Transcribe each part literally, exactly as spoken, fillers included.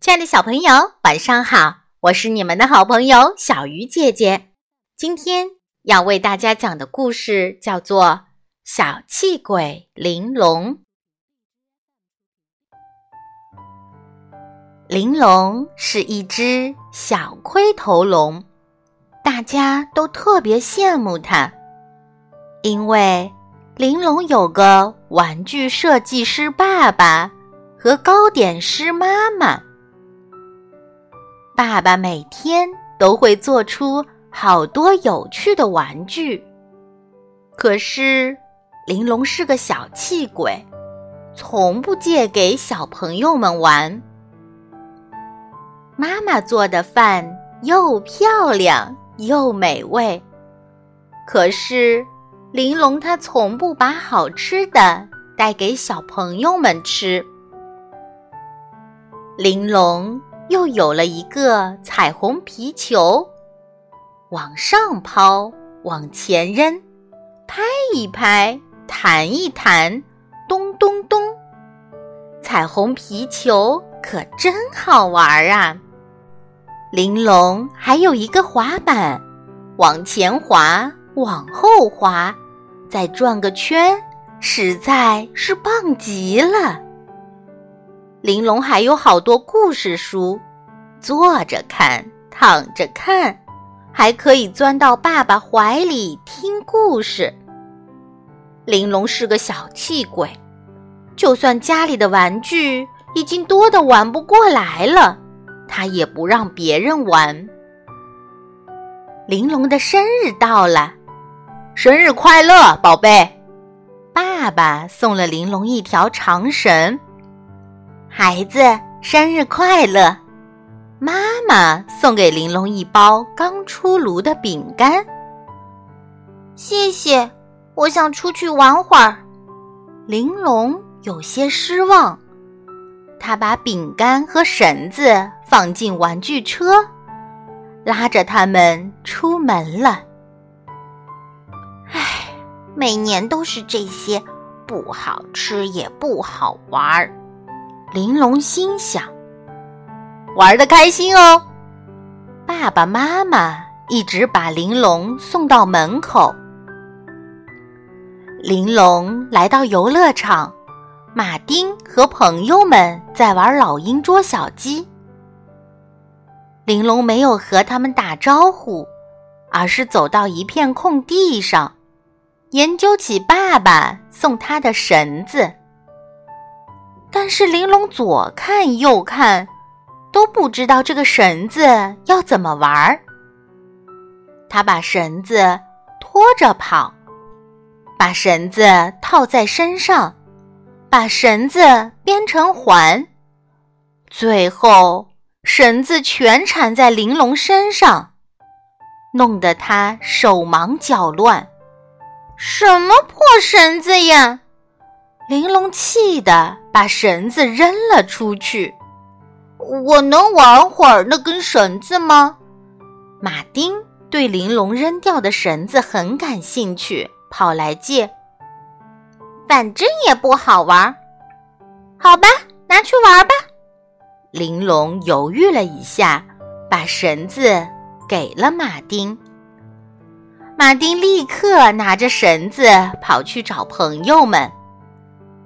亲爱的小朋友，晚上好，我是你们的好朋友小鱼姐姐。今天要为大家讲的故事叫做《小气鬼玲珑》。玲珑是一只小盔头龙，大家都特别羡慕它，因为玲珑有个玩具设计师爸爸和糕点师妈妈。爸爸每天都会做出好多有趣的玩具，可是玲珑是个小气鬼，从不借给小朋友们玩。妈妈做的饭又漂亮又美味，可是玲珑她从不把好吃的带给小朋友们吃。玲珑又有了一个彩虹皮球，往上抛，往前扔，拍一拍，弹一弹，咚咚咚。彩虹皮球可真好玩啊！玲珑还有一个滑板，往前滑，往后滑，再转个圈，实在是棒极了。玲珑还有好多故事书，坐着看，躺着看，还可以钻到爸爸怀里听故事。玲珑是个小气鬼，就算家里的玩具已经多得玩不过来了，他也不让别人玩。玲珑的生日到了，生日快乐，宝贝！爸爸送了玲珑一条长绳。孩子，生日快乐！妈妈送给玲珑一包刚出炉的饼干。谢谢，我想出去玩会儿。玲珑有些失望，她把饼干和绳子放进玩具车，拉着他们出门了。唉，每年都是这些，不好吃也不好玩。玲珑心想，玩得开心哦。爸爸妈妈一直把玲珑送到门口。玲珑来到游乐场，马丁和朋友们在玩老鹰捉小鸡。玲珑没有和他们打招呼，而是走到一片空地上，研究起爸爸送他的绳子。但是玲珑左看右看，都不知道这个绳子要怎么玩儿。他把绳子拖着跑，把绳子套在身上，把绳子编成环，最后绳子全缠在玲珑身上，弄得他手忙脚乱。什么破绳子呀！玲珑气得把绳子扔了出去。我能玩会儿那根绳子吗？马丁对玲珑扔掉的绳子很感兴趣，跑来借。反正也不好玩，好吧，拿去玩吧。玲珑犹豫了一下，把绳子给了马丁。马丁立刻拿着绳子跑去找朋友们。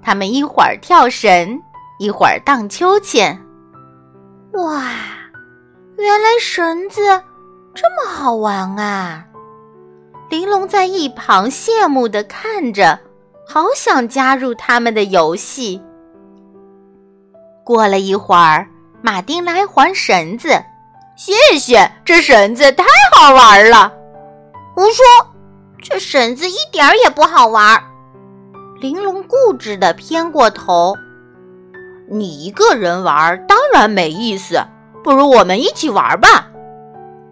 他们一会儿跳绳，一会儿荡秋千。哇，原来绳子这么好玩啊！玲珑在一旁羡慕地看着，好想加入他们的游戏。过了一会儿，马丁来还绳子。谢谢，这绳子太好玩了。胡说，这绳子一点儿也不好玩。玲珑固执地偏过头，你一个人玩当然没意思，不如我们一起玩吧。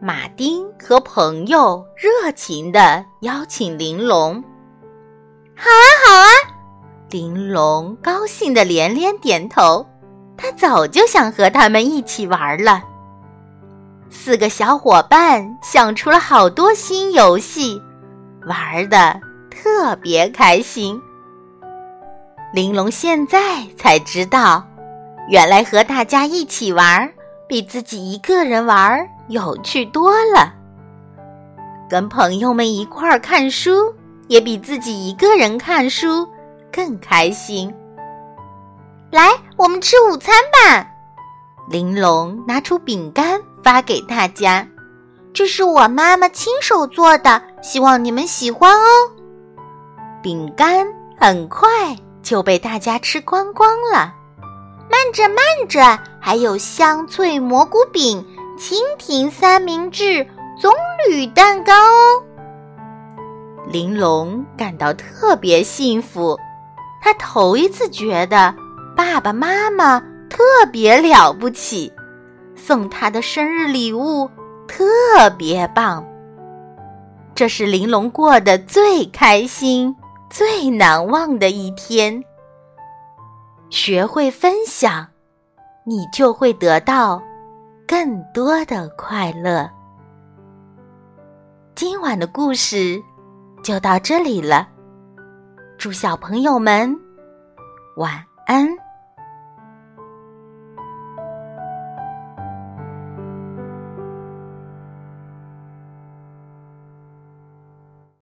马丁和朋友热情地邀请玲珑。好啊好啊！玲珑高兴地连连点头，她早就想和他们一起玩了。四个小伙伴想出了好多新游戏，玩得特别开心。玲珑现在才知道，原来和大家一起玩比自己一个人玩有趣多了。跟朋友们一块儿看书也比自己一个人看书更开心。来，我们吃午餐吧。玲珑拿出饼干发给大家，这是我妈妈亲手做的，希望你们喜欢哦。饼干很快就被大家吃光光了。慢着慢着，还有香脆蘑菇饼、蜻蜓三明治、棕榈蛋糕哦。玲珑感到特别幸福，她头一次觉得爸爸妈妈特别了不起，送她的生日礼物特别棒。这是玲珑过得最开心、最难忘的一天。学会分享，你就会得到更多的快乐。今晚的故事就到这里了，祝小朋友们晚安。